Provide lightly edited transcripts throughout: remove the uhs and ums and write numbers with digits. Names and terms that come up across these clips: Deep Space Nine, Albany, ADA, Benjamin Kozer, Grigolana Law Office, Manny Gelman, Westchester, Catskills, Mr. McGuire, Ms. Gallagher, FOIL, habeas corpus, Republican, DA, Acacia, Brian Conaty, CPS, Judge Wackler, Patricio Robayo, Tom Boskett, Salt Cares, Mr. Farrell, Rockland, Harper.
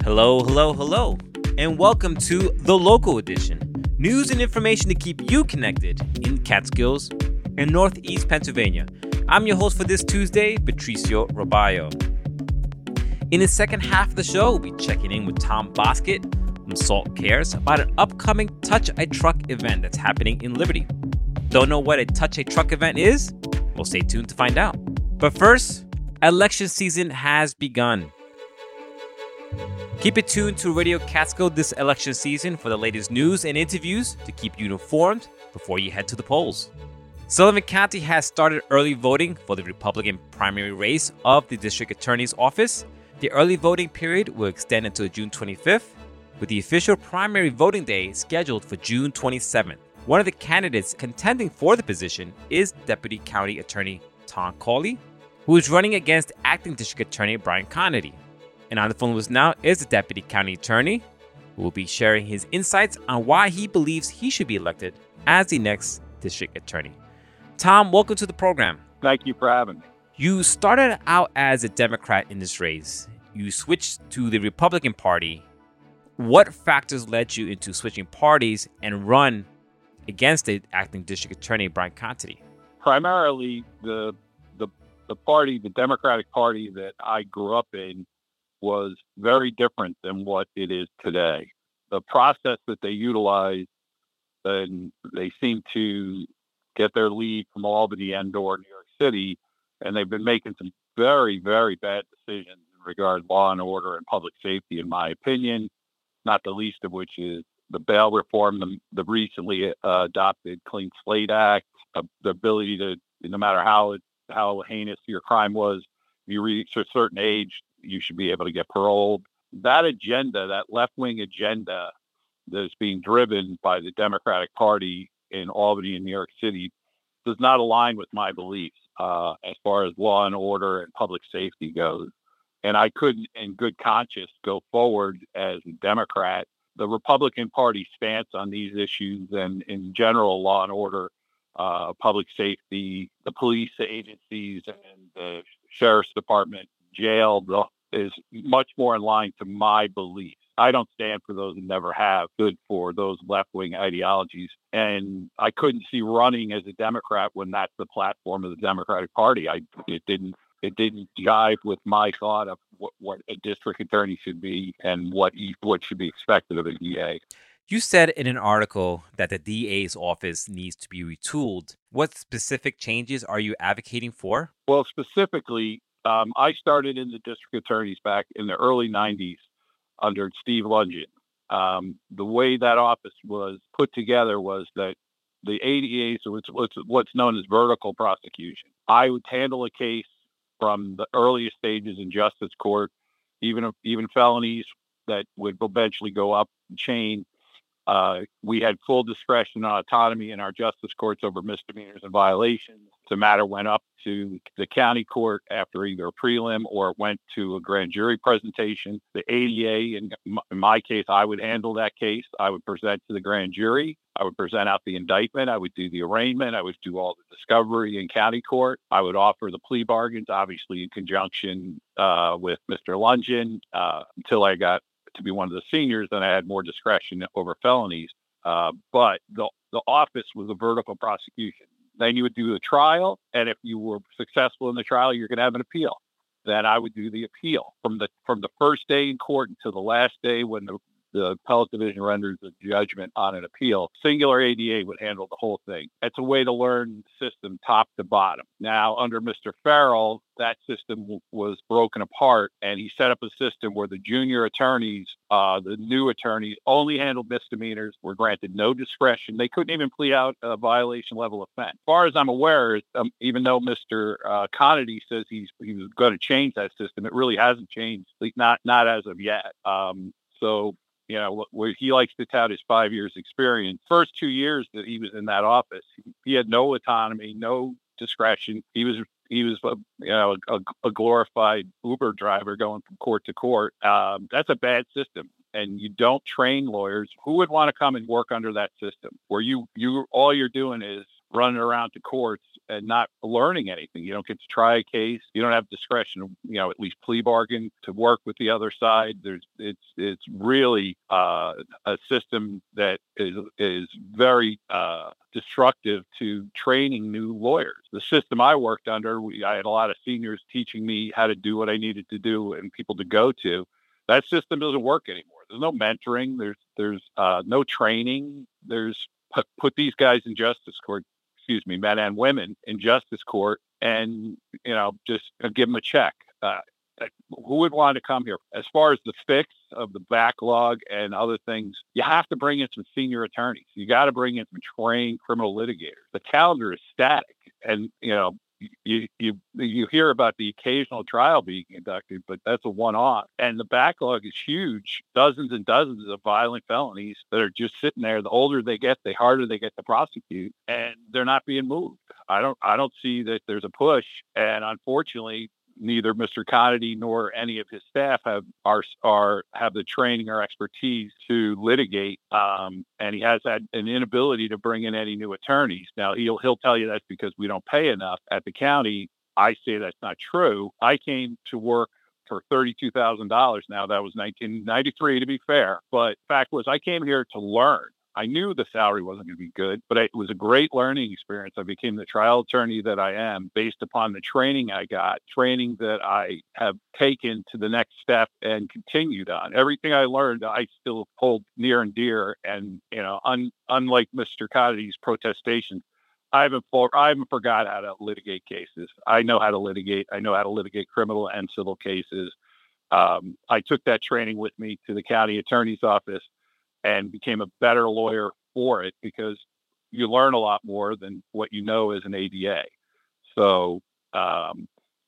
Hello, hello, hello, and welcome to The Local Edition, news and information to keep you connected in Catskills and Northeast Pennsylvania. I'm your host for this Tuesday, Patricio Robayo. In the second half of the show, we'll be checking in with Tom Boskett from Salt Cares about an upcoming Touch a Truck event that's happening in Liberty. Don't know what a Touch a Truck event is? Well, stay tuned to find out. But first, election season has begun. Keep it tuned to Radio Catskill this election season for the latest news and interviews to keep you informed before you head to the polls. Sullivan County has started early voting for the Republican primary race of the District Attorney's Office. The early voting period will extend until June 25th, with the official primary voting day scheduled for June 27th. One of the candidates contending for the position is Deputy County Attorney Tom Cawley, who is running against Acting District Attorney Brian Conaty. And on the phone with us now is the Deputy County Attorney, who will be sharing his insights on why he believes he should be elected as the next District Attorney. Tom, welcome to the program. Thank you for having me. You started out as a Democrat in this race. You switched to the Republican Party. What factors led you into switching parties and run against the Acting District Attorney, Brian Conaty? Primarily, the party, the Democratic Party that I grew up in, was very different than what it is today. The process that they utilized, and they seem to get their lead from Albany and or New York City, and they've been making some very, very bad decisions in regard to law and order and public safety, in my opinion, not the least of which is the bail reform, the recently adopted Clean Slate Act, the ability to, no matter how heinous your crime was, if you reach a certain age, you should be able to get paroled. That agenda, that left-wing agenda that is being driven by the Democratic Party in Albany and New York City does not align with my beliefs as far as law and order and public safety goes. And I couldn't, in good conscience, go forward as a Democrat. The Republican Party stance on these issues and in general law and order, public safety, the police agencies and the sheriff's department, jail is much more in line to my beliefs. I don't stand for those and never have stood for those left-wing ideologies. And I couldn't see running as a Democrat when that's the platform of the Democratic Party. It didn't jive with my thought of what a district attorney should be and what should be expected of a DA. You said in an article that the DA's office needs to be retooled. What specific changes are you advocating for? Well, specifically, I started in the district attorneys back in the early 90s under Steve Lundian. The way that office was put together was that the ADAs, what's known as vertical prosecution. I would handle a case from the earliest stages in justice court, even felonies that would eventually go up the chain. We had full discretion and autonomy in our justice courts over misdemeanors and violations. The matter went up to the county court after either a prelim or it went to a grand jury presentation. The ADA, in my case, I would handle that case. I would present to the grand jury. I would present out the indictment. I would do the arraignment. I would do all the discovery in county court. I would offer the plea bargains, obviously in conjunction with Mr. Lundian, until I got to be one of the seniors, then I had more discretion over felonies. But the office was a vertical prosecution. Then you would do the trial, and if you were successful in the trial, you're going to have an appeal. Then I would do the appeal from the first day in court until the last day when the appellate division renders a judgment on an appeal. Singular ADA would handle the whole thing. That's a way to learn the system top to bottom. Now, under Mr. Farrell, that system was broken apart, and he set up a system where the junior attorneys, the new attorneys, only handled misdemeanors, were granted no discretion. They couldn't even plead out a violation-level offense. As far as I'm aware, even though Mr. Conaty says he was going to change that system, it really hasn't changed, at least not as of yet. You know, where he likes to tout his 5 years experience. First 2 years that he was in that office, he had no autonomy, no discretion. He was he was a glorified Uber driver going from court to court. That's a bad system, and you don't train lawyers. Who would want to come and work under that system where you all you're doing is running around to courts and not learning anything? You don't get to try a case. You don't have discretion, at least plea bargain, to work with the other side. It's really a system that is very destructive to training new lawyers. The system I worked under, I had a lot of seniors teaching me how to do what I needed to do and people to go to. That system doesn't work anymore. There's no mentoring. There's no training. There's put these guys in justice court. Excuse me, men and women in justice court, and just give them a check. Who would want to come here? As far as the fix of the backlog and other things, you have to bring in some senior attorneys. You got to bring in some trained criminal litigators. The calendar is static, and you hear about the occasional trial being conducted, but that's a one-off. And the backlog is huge. Dozens and dozens of violent felonies that are just sitting there. The older they get, the harder they get to prosecute, and they're not being moved. I don't see that there's a push. And unfortunately, neither Mr. Conaty nor any of his staff have the training or expertise to litigate, and he has had an inability to bring in any new attorneys. Now he'll tell you that's because we don't pay enough at the county. I say that's not true. I came to work for $32,000. Now that was 1993, to be fair, but fact was I came here to learn. I knew the salary wasn't going to be good, but it was a great learning experience. I became the trial attorney that I am based upon the training I got, training that I have taken to the next step and continued on. Everything I learned, I still hold near and dear. And, unlike Mr. Conaty's protestations, I haven't forgot how to litigate cases. I know how to litigate. I know how to litigate criminal and civil cases. I took that training with me to the county attorney's office and became a better lawyer for it, because you learn a lot more than what you know as an ADA. So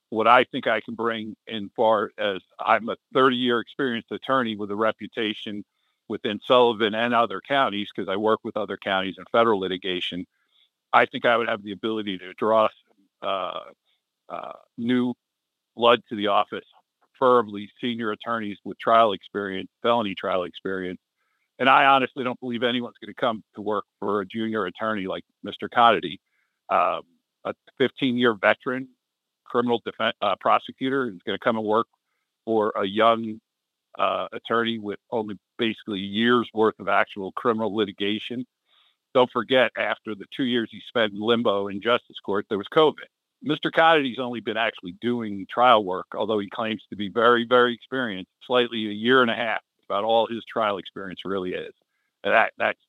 what I think I can bring, in far as I'm a 30-year experienced attorney with a reputation within Sullivan and other counties, because I work with other counties in federal litigation, I think I would have the ability to draw new blood to the office, preferably senior attorneys with trial experience, felony trial experience. And I honestly don't believe anyone's going to come to work for a junior attorney like Mr. Conaty. A 15-year veteran criminal defense prosecutor is going to come and work for a young attorney with only basically years worth of actual criminal litigation. Don't forget, after the 2 years he spent in limbo in justice court, there was COVID. Mr. Conaty's only been actually doing trial work, although he claims to be very, very experienced, slightly a year and a half. About all his trial experience really is. And that's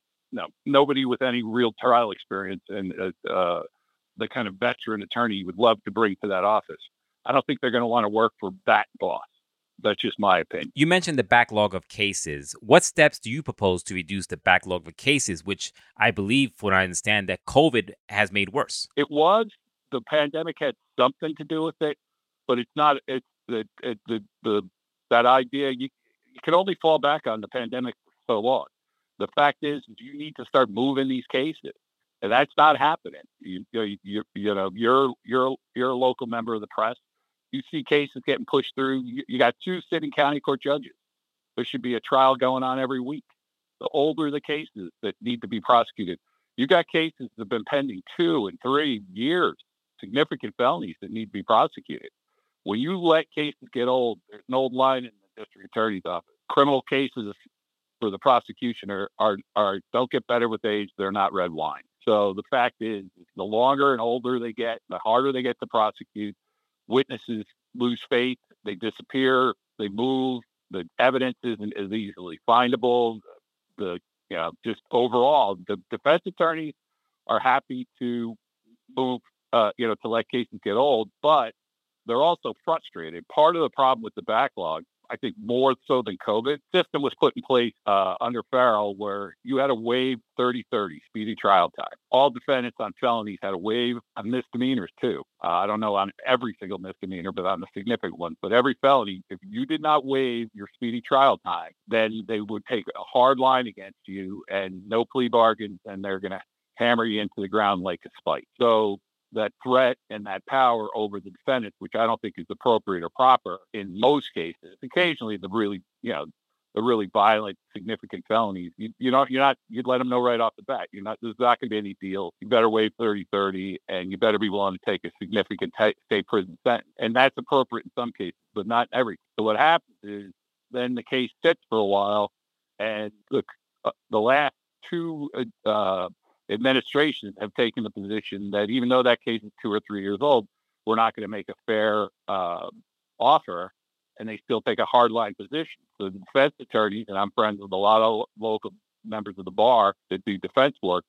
nobody with any real trial experience and the kind of veteran attorney you would love to bring to that office. I don't think they're going to want to work for that boss. That's just my opinion. You mentioned the backlog of cases. What steps do you propose to reduce the backlog of cases, which I believe, when I understand, that COVID has made worse? It was. The pandemic had something to do with it, but it's not. It's that idea. You can only fall back on the pandemic for so long. The fact is you need to start moving these cases, and that's not happening. You're a local member of the press. You see cases getting pushed through. You got two sitting county court judges. There should be a trial going on every week. The older the cases that need to be prosecuted, you got cases that have been pending 2 and 3 years, significant felonies that need to be prosecuted. When you let cases get old, there's an old line in district attorney's office. Criminal cases for the prosecution are don't get better with age. They're not red wine. So the fact is, the longer and older they get, the harder they get to prosecute. Witnesses lose faith. They disappear. They move. The evidence isn't as easily findable. Just overall, the defense attorneys are happy to move, to let cases get old, but they're also frustrated. Part of the problem with the backlog, I think more so than COVID, system was put in place under Farrell, where you had to waive 30-30 speedy trial time. All defendants on felonies had to waive on misdemeanors too. I don't know on every single misdemeanor, but on the significant ones. But every felony, if you did not waive your speedy trial time, then they would take a hard line against you and no plea bargains, and they're going to hammer you into the ground like a spike. So that threat and that power over the defendant, which I don't think is appropriate or proper in most cases. Occasionally, the really violent, significant felonies, you'd let them know right off the bat. There's not going to be any deal. You better waive 30-30, and you better be willing to take a significant state prison sentence. And that's appropriate in some cases, but not every. So what happens is then the case sits for a while, and the last two administrations have taken the position that even though that case is 2 or 3 years old, we're not going to make a fair offer, and they still take a hard-line position. So the defense attorneys, and I'm friends with a lot of local members of the bar that do defense work,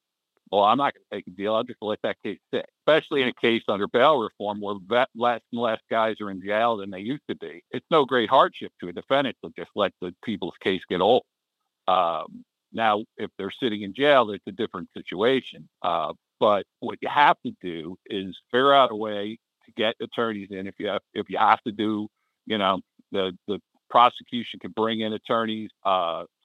well, I'm not going to take a deal. I'll just let that case sit, especially in a case under bail reform where less and less guys are in jail than they used to be. It's no great hardship to a defendant to just let the people's case get old. Now, if they're sitting in jail, it's a different situation. But what you have to do is figure out a way to get attorneys in. If you have to do, the prosecution can bring in attorneys,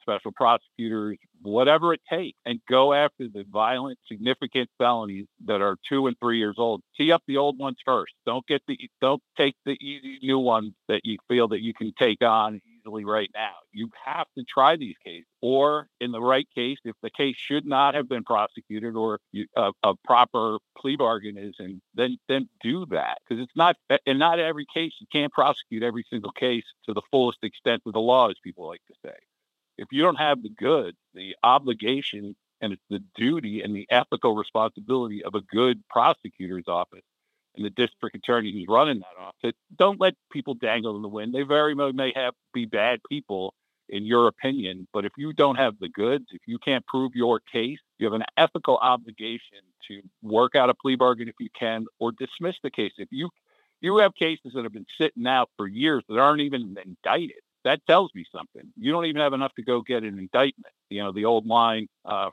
special prosecutors, whatever it takes, and go after the violent, significant felonies that are 2 and 3 years old. Tee up the old ones first. Don't take the easy new ones that you feel that you can take on easily right now. You have to try these cases, or in the right case, if the case should not have been prosecuted, or a proper plea bargain is, and then do that, because it's not in not every case you can't prosecute every single case to the fullest extent of the law, as people like to say. If you don't have the good, the obligation, and it's the duty and the ethical responsibility of a good prosecutor's office and the district attorney who's running that office, don't let people dangle in the wind. They very well may be bad people in your opinion, but if you don't have the goods, if you can't prove your case, you have an ethical obligation to work out a plea bargain if you can, or dismiss the case. If you have cases that have been sitting out for years that aren't even indicted, that tells me something. You don't even have enough to go get an indictment. The old line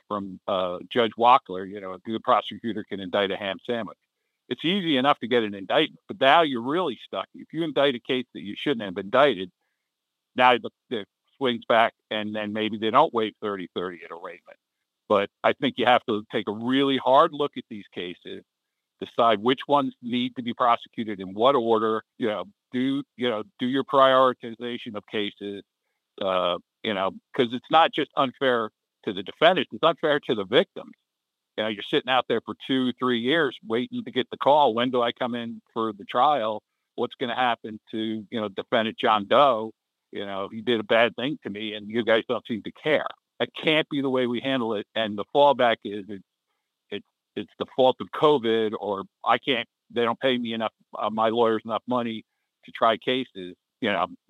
from Judge Wackler, a good prosecutor can indict a ham sandwich. It's easy enough to get an indictment, but now you're really stuck. If you indict a case that you shouldn't have indicted, now the swings back, and then maybe they don't waive 30-30 at arraignment. But I think you have to take a really hard look at these cases, decide which ones need to be prosecuted in what order, do your prioritization of cases, because it's not just unfair to the defendants, it's unfair to the victims. You're sitting out there for 2-3 years waiting to get the call. When do I come in for the trial? What's going to happen to, defendant John Doe? He did a bad thing to me, and you guys don't seem to care. That can't be the way we handle it. And the fallback is it's the fault of COVID, or they don't pay me enough, my lawyers enough money to try cases.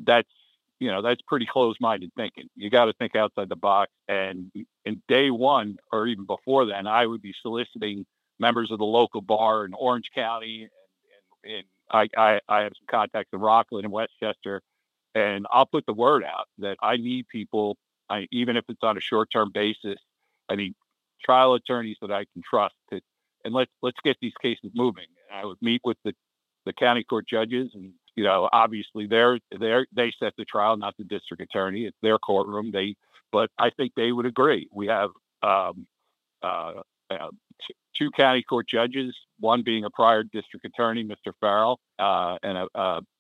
That's pretty closed-minded thinking. You got to think outside the box. And in day one, or even before then, I would be soliciting members of the local bar in Orange County. And I have some contacts in Rockland and Westchester, and I'll put the word out that I need people. Even if it's on a short-term basis, I need trial attorneys that I can trust to, and let's get these cases moving. I would meet with the county court judges, and obviously they set the trial, not the district attorney. It's their courtroom. But I think they would agree. We have two county court judges, one being a prior district attorney, Mr. Farrell, and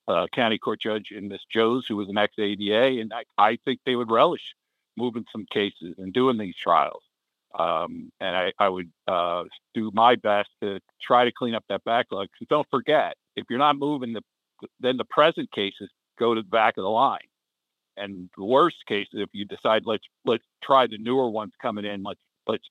a county court judge in Ms. Jones, who was an ex-ADA. And I think they would relish moving some cases and doing these trials. And I would do my best to try to clean up that backlog. Because don't forget, if you're not moving, then the present cases go to the back of the line. And the worst case, if you decide let's try the newer ones coming in, let's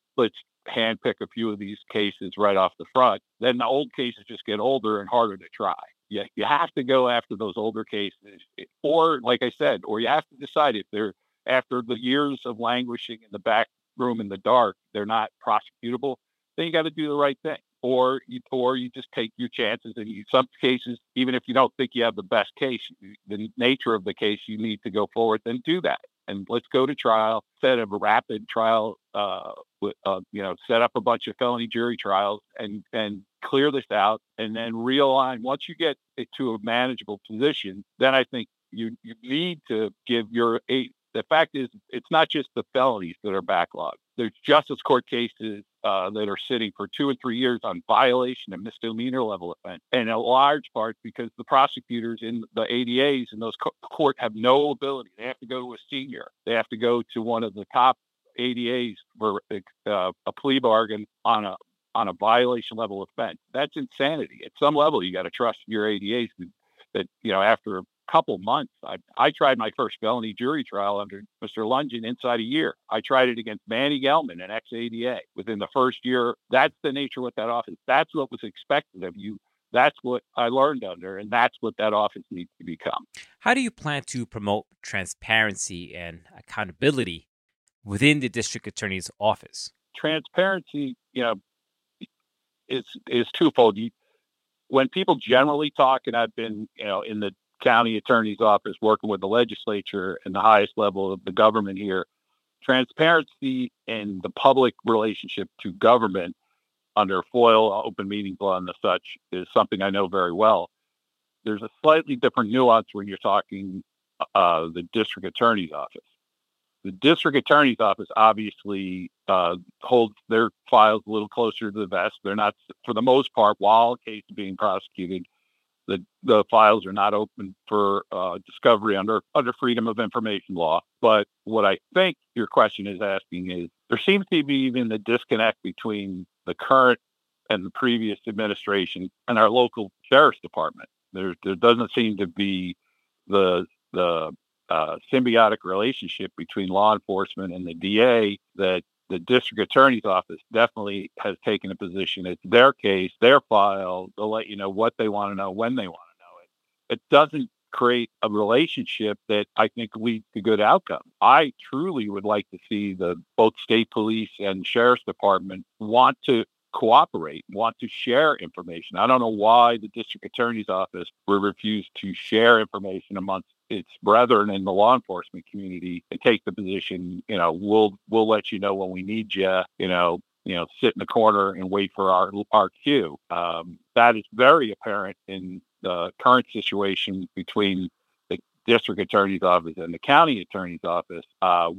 handpick a few of these cases right off the front, then the old cases just get older and harder to try. You have to go after those older cases, or like I said, or you have to decide if they're, after the years of languishing in the back room in the dark, they're not prosecutable, then you got to do the right thing. Or you just take your chances. And in some cases, even if you don't think you have the best case, the nature of the case, you need to go forward, then do that. And let's go to trial instead of a rapid trial, set up a bunch of felony jury trials and clear this out, and then realign. Once you get it to a manageable position, then I think you need to give your fact is, it's not just the felonies that are backlogged. There's justice court cases that are sitting for 2 and 3 years on violation and misdemeanor level offense, and in large part because the prosecutors in the ADAs in those court have no ability. They have to go to a senior. They have to go to one of the top ADAs for a plea bargain on a violation level offense. That's insanity. At some level, you got to trust your ADAs that, you know, after a couple months, I tried my first felony jury trial under Mr. Lundian inside a year. I tried it against Manny Gelman, an ex-ADA, within the first year. That's the nature with that office. That's what was expected of you. That's what I learned under, and that's what that office needs to become. How do you plan to promote transparency and accountability within the district attorney's office? Transparency, you know, is twofold. When people generally talk, and I've been, you know, in the county attorney's office working with the legislature and the highest level of the government here, transparency in the public relationship to government under FOIL, open meetings law, and the such is something I know very well. There's a slightly different nuance when you're talking the district attorney's office. The district attorney's office obviously holds their files a little closer to the vest. They're not, for the most part, while a case is being prosecuted, the files are not open for discovery under freedom of information law. But what I think your question is asking is, there seems to be even the disconnect between the current and the previous administration and our local sheriff's department. There doesn't seem to be the symbiotic relationship between law enforcement and the DA that the district attorney's office definitely has taken a position. It's their case, their file. They'll let you know what they want to know, when they want to know it. It doesn't create a relationship that I think leads to good outcome. I truly would like to see both state police and sheriff's department want to cooperate, want to share information. I don't know why the district attorney's office will refuse to share information amongst its brethren in the law enforcement community. They take the position, you know, we'll let you know when we need you, you know, sit in the corner and wait for our cue. That is very apparent in the current situation between the district attorney's office and the county attorney's office,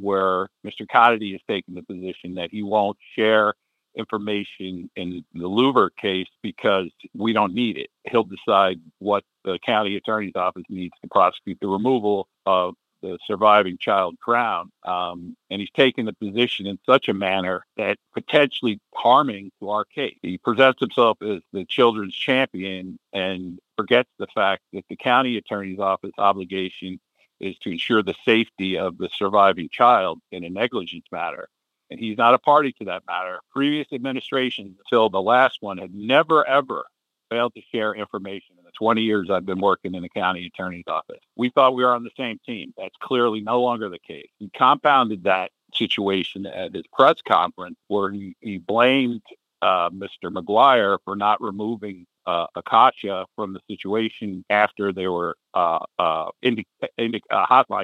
where Mr. Conaty is taking the position that he won't share information in the Luver case because we don't need it. He'll decide what the county attorney's office needs to prosecute the removal of the surviving child Crown. And he's taking the position in such a manner that potentially harming to our case. He presents himself as the children's champion and forgets the fact that the county attorney's office obligation is to ensure the safety of the surviving child in a negligence matter. And he's not a party to that matter. Previous administrations, until the last one, had never, ever failed to share information in the 20 years I've been working in the county attorney's office. We thought we were on the same team. That's clearly no longer the case. He compounded that situation at his press conference where he blamed Mr. McGuire for not removing Acacia from the situation after there were hotline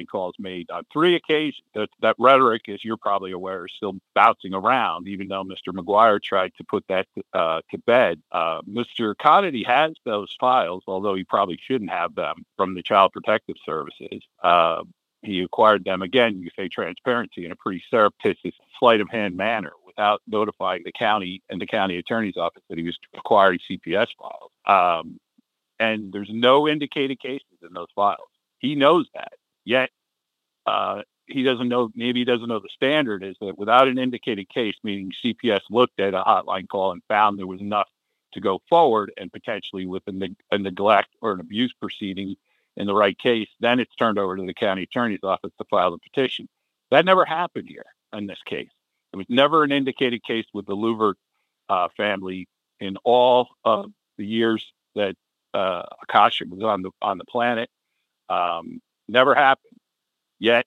calls made on 3 occasions. That rhetoric, as you're probably aware, is still bouncing around, even though Mr. McGuire tried to put that to bed. Mr. Conaty has those files, although he probably shouldn't have them, from the Child Protective Services. He acquired them, again, you say transparency, in a pretty surreptitious sleight of hand manner, without notifying the county and the county attorney's office that he was acquiring CPS files. And there's no indicated cases in those files. He knows that. Yet he doesn't know, maybe he doesn't know the standard is that without an indicated case, meaning CPS looked at a hotline call and found there was enough to go forward and potentially with a neglect or an abuse proceeding in the right case, then it's turned over to the county attorney's office to file the petition. That never happened here in this case. It was never an indicated case with the Luver family in all of the years that Acacia was on the planet. Never happened. Yet,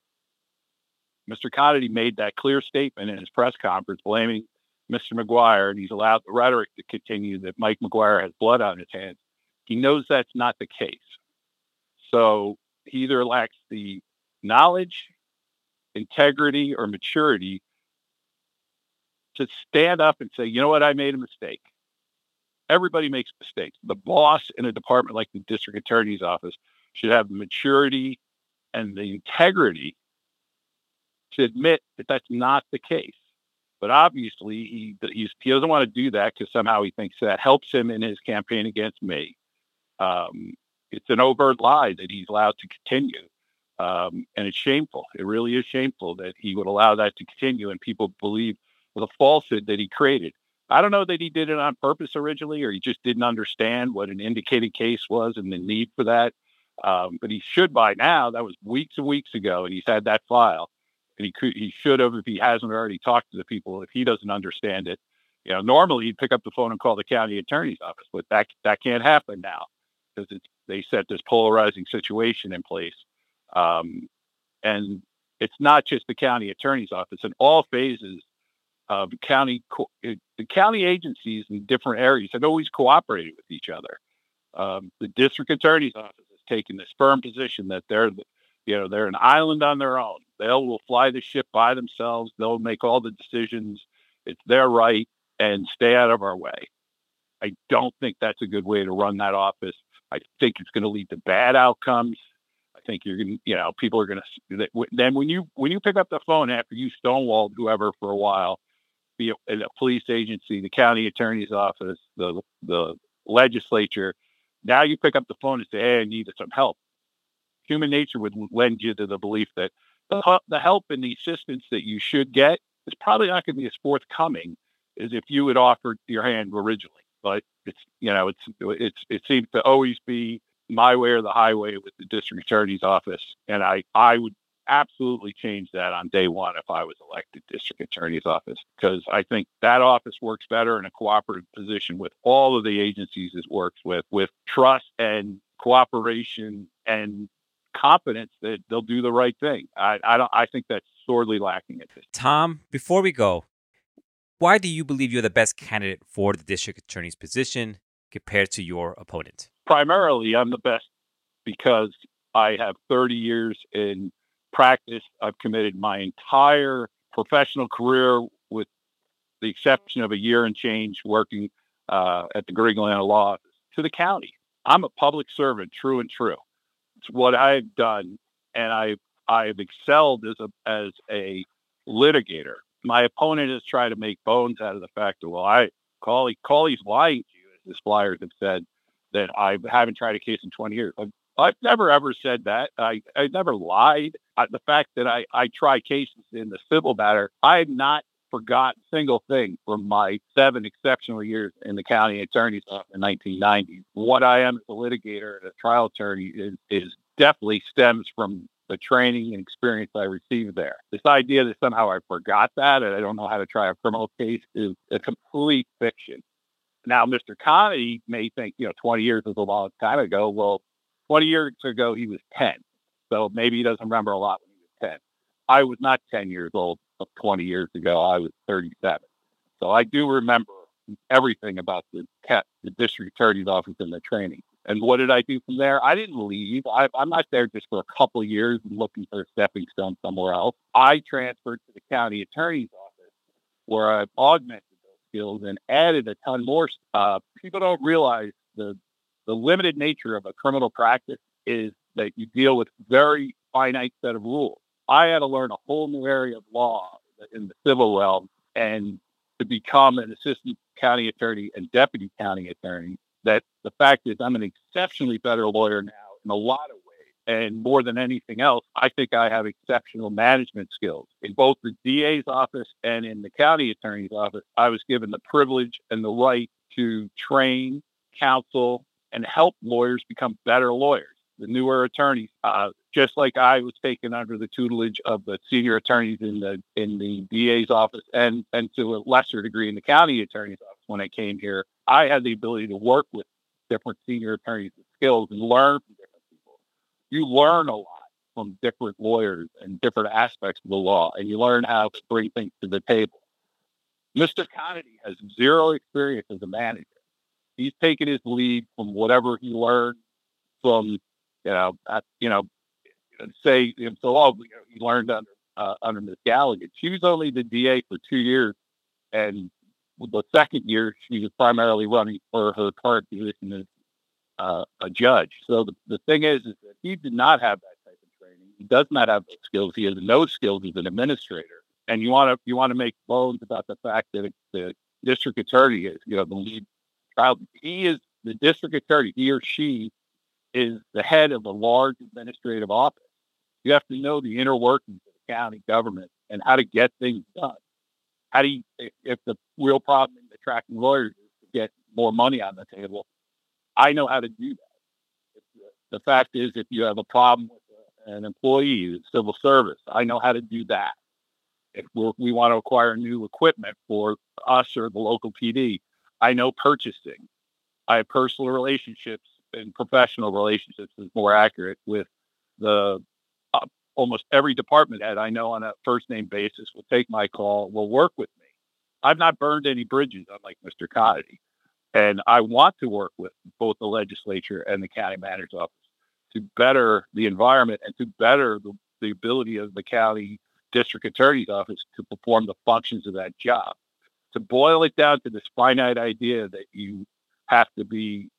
Mr. Conaty made that clear statement in his press conference blaming Mr. McGuire, and he's allowed the rhetoric to continue that Mike McGuire has blood on his hands. He knows that's not the case. So he either lacks the knowledge, integrity, or maturity to stand up and say, you know what, I made a mistake. Everybody makes mistakes. The boss in a department like the district attorney's office should have the maturity and the integrity to admit that that's not the case. But obviously, he doesn't want to do that because somehow he thinks that helps him in his campaign against me. It's an overt lie that he's allowed to continue. And it's shameful. It really is shameful that he would allow that to continue and people believe the falsehood that he created. I don't know that he did it on purpose originally, or he just didn't understand what an indicated case was and the need for that. But he should by now. That was weeks and weeks ago, and he's had that file. And he should have, if he hasn't already talked to the people, if he doesn't understand it. You know, normally he'd pick up the phone and call the county attorney's office, but that can't happen now because they set this polarizing situation in place. And it's not just the county attorney's office. In all phases of the county agencies in different areas have always cooperated with each other. The district attorney's office has taken this firm position that they're an island on their own. They will fly the ship by themselves. They'll make all the decisions. It's their right, and stay out of our way. I don't think that's a good way to run that office. I think it's going to lead to bad outcomes. I think people are going to, then when you pick up the phone after you stonewalled whoever for a while, be it a police agency, the county attorney's office, the legislature, now you pick up the phone and say, hey, I need some help. Human nature would lend you to the belief that the help and the assistance that you should get is probably not going to be as forthcoming as if you had offered your hand originally. But it seems to always be my way or the highway with the district attorney's office. And I would absolutely change that on day one if I was elected district attorney's office, because I think that office works better in a cooperative position with all of the agencies it works with trust and cooperation and confidence that they'll do the right thing. I think that's sorely lacking at this. Tom, before we go, why do you believe you're the best candidate for the district attorney's position compared to your opponent? Primarily, I'm the best because I have 30 years in practice. I've committed my entire professional career, with the exception of a year and change working at the Grigolana Law Office, to the county. I'm a public servant, true and true. It's what I've done, and I've excelled as a litigator. My opponent has tried to make bones out of the fact that, well, Cawley's lying to you, as the flyers have said, that I haven't tried a case in 20 years. I've never, ever said that. I never lied. The fact that I try cases in the civil matter, I have not forgotten a single thing from my 7 exceptional years in the county attorney's office in 1990. What I am as a litigator and a trial attorney is definitely stems from the training and experience I received there. This idea that somehow I forgot that and I don't know how to try a criminal case is a complete fiction. Now, Mr. Conaty may think, 20 years is a long time ago. Well, 20 years ago, he was 10. So maybe he doesn't remember a lot when he was 10. I was not 10 years old 20 years ago. I was 37. So I do remember everything about the district attorney's office and the training. And what did I do from there? I didn't leave. I'm not there just for a couple of years looking for a stepping stone somewhere else. I transferred to the county attorney's office, where I've augmented skills and added a ton more. People don't realize the limited nature of a criminal practice is that you deal with very finite set of rules. I had to learn a whole new area of law in the civil realm, and to become an assistant county attorney and deputy county attorney, that the fact is I'm an exceptionally better lawyer now in a lot of ways. And more than anything else, I think I have exceptional management skills. In both the DA's office and in the county attorney's office, I was given the privilege and the right to train, counsel, and help lawyers become better lawyers. The newer attorneys, just like I was taken under the tutelage of the senior attorneys in the DA's office and to a lesser degree in the county attorney's office when I came here, I had the ability to work with different senior attorneys and skills and learn from different. You learn a lot from different lawyers and different aspects of the law, and you learn how to bring things to the table. Mr. Conaty has zero experience as a manager. He's taken his lead from whatever he learned from, he learned under Ms. Gallagher. She was only the DA for 2 years, and the second year she was primarily running for her current position as a judge. So the thing is that he did not have that type of training. He does not have those skills. He has no skills as an administrator. And you want to make bones about the fact that the district attorney is, you know, the lead trial. He is the district attorney. He or she is the head of a large administrative office. You have to know the inner workings of the county government and how to get things done. How do you, if the real problem in attracting lawyers is to get more money on the table, I know how to do that. The fact is, if you have a problem with an employee, civil service, I know how to do that. If we want to acquire new equipment for us or the local PD, I know purchasing. I have personal relationships and professional relationships is more accurate with the almost every department head I know on a first name basis will take my call, will work with me. I've not burned any bridges, unlike Mr. Conaty. And I want to work with both the legislature and the county manager's office to better the environment and to better the ability of the county district attorney's office to perform the functions of that job. To boil it down to this finite idea that you have to be,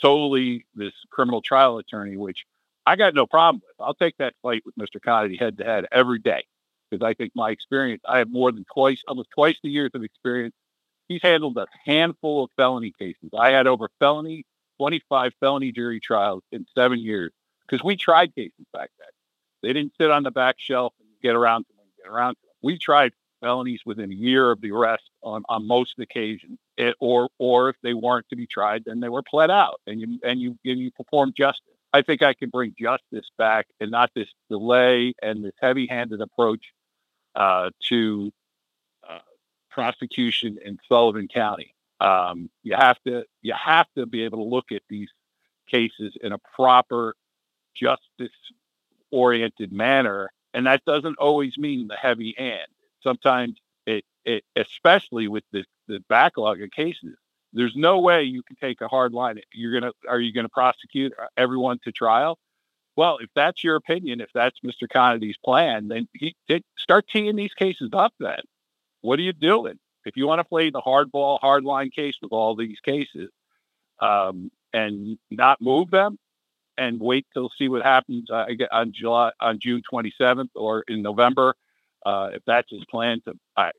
solely this criminal trial attorney, which I got no problem with. I'll take that fight with Mr. Conaty head to head every day because I think my experience, I have more than almost twice the years of experience. He's handled a handful of felony cases. I had over 25 felony jury trials in 7 years because we tried cases back then. They didn't sit on the back shelf and get around to them. We tried felonies within a year of the arrest on most occasions. Or if they weren't to be tried, then they were pled out and you perform justice. I think I can bring justice back and not this delay and this heavy-handed approach to prosecution in Sullivan County. You have to be able to look at these cases in a proper justice-oriented manner, and that doesn't always mean the heavy hand. Sometimes it especially with the backlog of cases, there's no way you can take a hard line. Are you gonna prosecute everyone to trial? Well, if that's your opinion, if that's Mr. Conaty's plan, then start teeing these cases up then. What are you doing? If you want to play the hardball, hardline case with all these cases and not move them and wait till see what happens on June 27th or in November, if that's his plan, I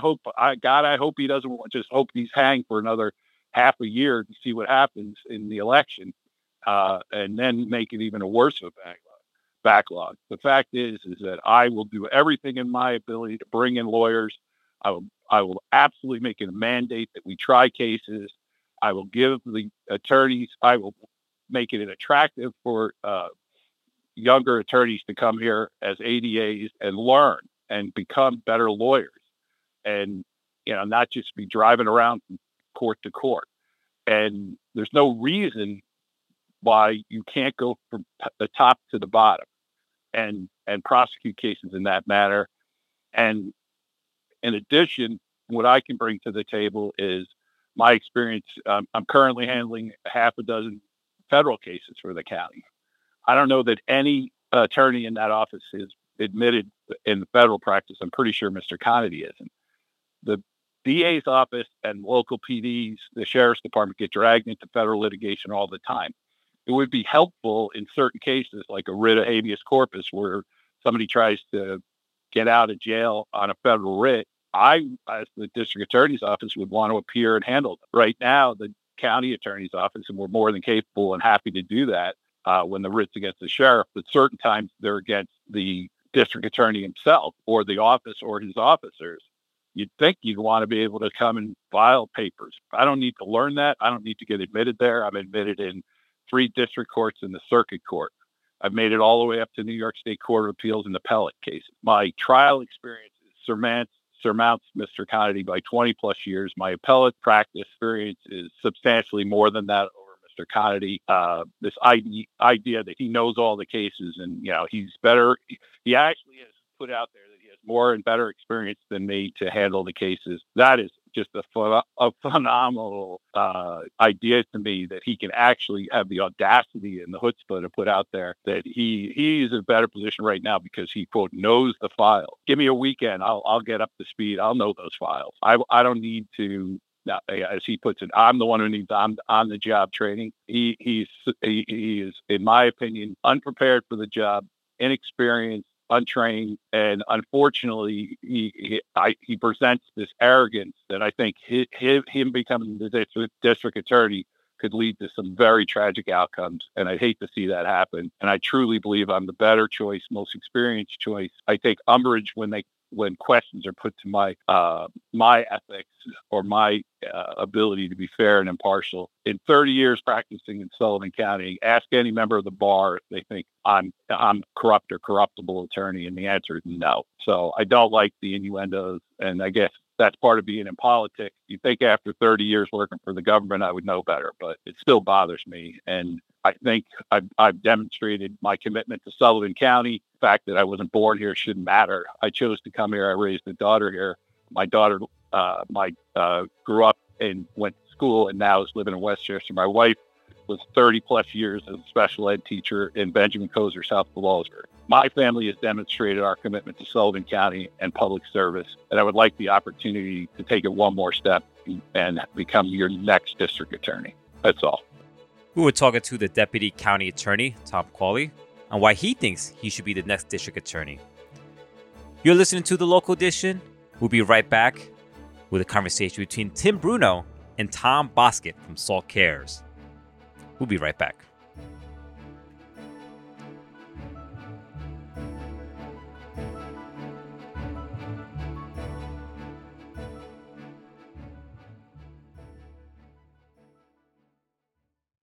hope he doesn't just hope he's hanged for another half a year to see what happens in the election and then make it even a worse of a backlog. The fact is that I will do everything in my ability to bring in lawyers. I will absolutely make it a mandate that we try cases. I will give the attorneys. I will make it attractive for younger attorneys to come here as ADAs and learn and become better lawyers, and not just be driving around from court to court. And there's no reason why you can't go from the top to the bottom and prosecute cases in that manner. And in addition, what I can bring to the table is my experience. I'm currently handling half a dozen federal cases for the county. I don't know that any attorney in that office is admitted in the federal practice. I'm pretty sure Mr. Conaty isn't. The DA's office and local PDs, the sheriff's department, get dragged into federal litigation all the time. It would be helpful in certain cases, like a writ of habeas corpus, where somebody tries to get out of jail on a federal writ. I, as the district attorney's office, would want to appear and handle them. Right now, the county attorney's office, and we're more than capable and happy to do that when the writ's against the sheriff, but certain times they're against the district attorney himself or the office or his officers. You'd think you'd want to be able to come and file papers. I don't need to learn that. I don't need to get admitted there. I'm admitted in 3 district courts and the circuit court. I've made it all the way up to New York State Court of Appeals in appellate cases. My trial experience surmounts Mr. Conaty by 20 plus years. My appellate practice experience is substantially more than that over Mr. Conaty. This idea that he knows all the cases and he's better. He actually has put out there that he has more and better experience than me to handle the cases. That is just a phenomenal idea to me, that he can actually have the audacity and the chutzpah to put out there that he's in a better position right now because he, quote, knows the file. Give me a weekend. I'll get up to speed. I'll know those files. I don't need to, as he puts it, I'm the one who needs on-the-job training. He is, in my opinion, unprepared for the job. inexperienced, untrained, and unfortunately, he presents this arrogance that I think him becoming the district attorney could lead to some very tragic outcomes. And I'd hate to see that happen. And I truly believe I'm the better choice, most experienced choice. I take umbrage when questions are put to my ethics or my ability to be fair and impartial. In 30 years practicing in Sullivan County, ask any member of the bar if they think I'm corrupt or corruptible attorney, and the answer is no. So I don't like the innuendos, and I guess that's part of being in politics. You think after 30 years working for the government, I would know better, but it still bothers me. And I think I've demonstrated my commitment to Sullivan County. The fact that I wasn't born here shouldn't matter. I chose to come here. I raised a daughter here. My daughter grew up and went to school and now is living in Westchester. My wife was 30 plus years as a special ed teacher in Benjamin Kozer, South Fallsburg. My family has demonstrated our commitment to Sullivan County and public service, and I would like the opportunity to take it one more step and become your next district attorney. That's all. We were talking to the deputy county attorney, Tom Cawley, on why he thinks he should be the next district attorney. You're listening to The Local Edition. We'll be right back with a conversation between Tim Bruno and Tom Boskett from Salt Cares. We'll be right back.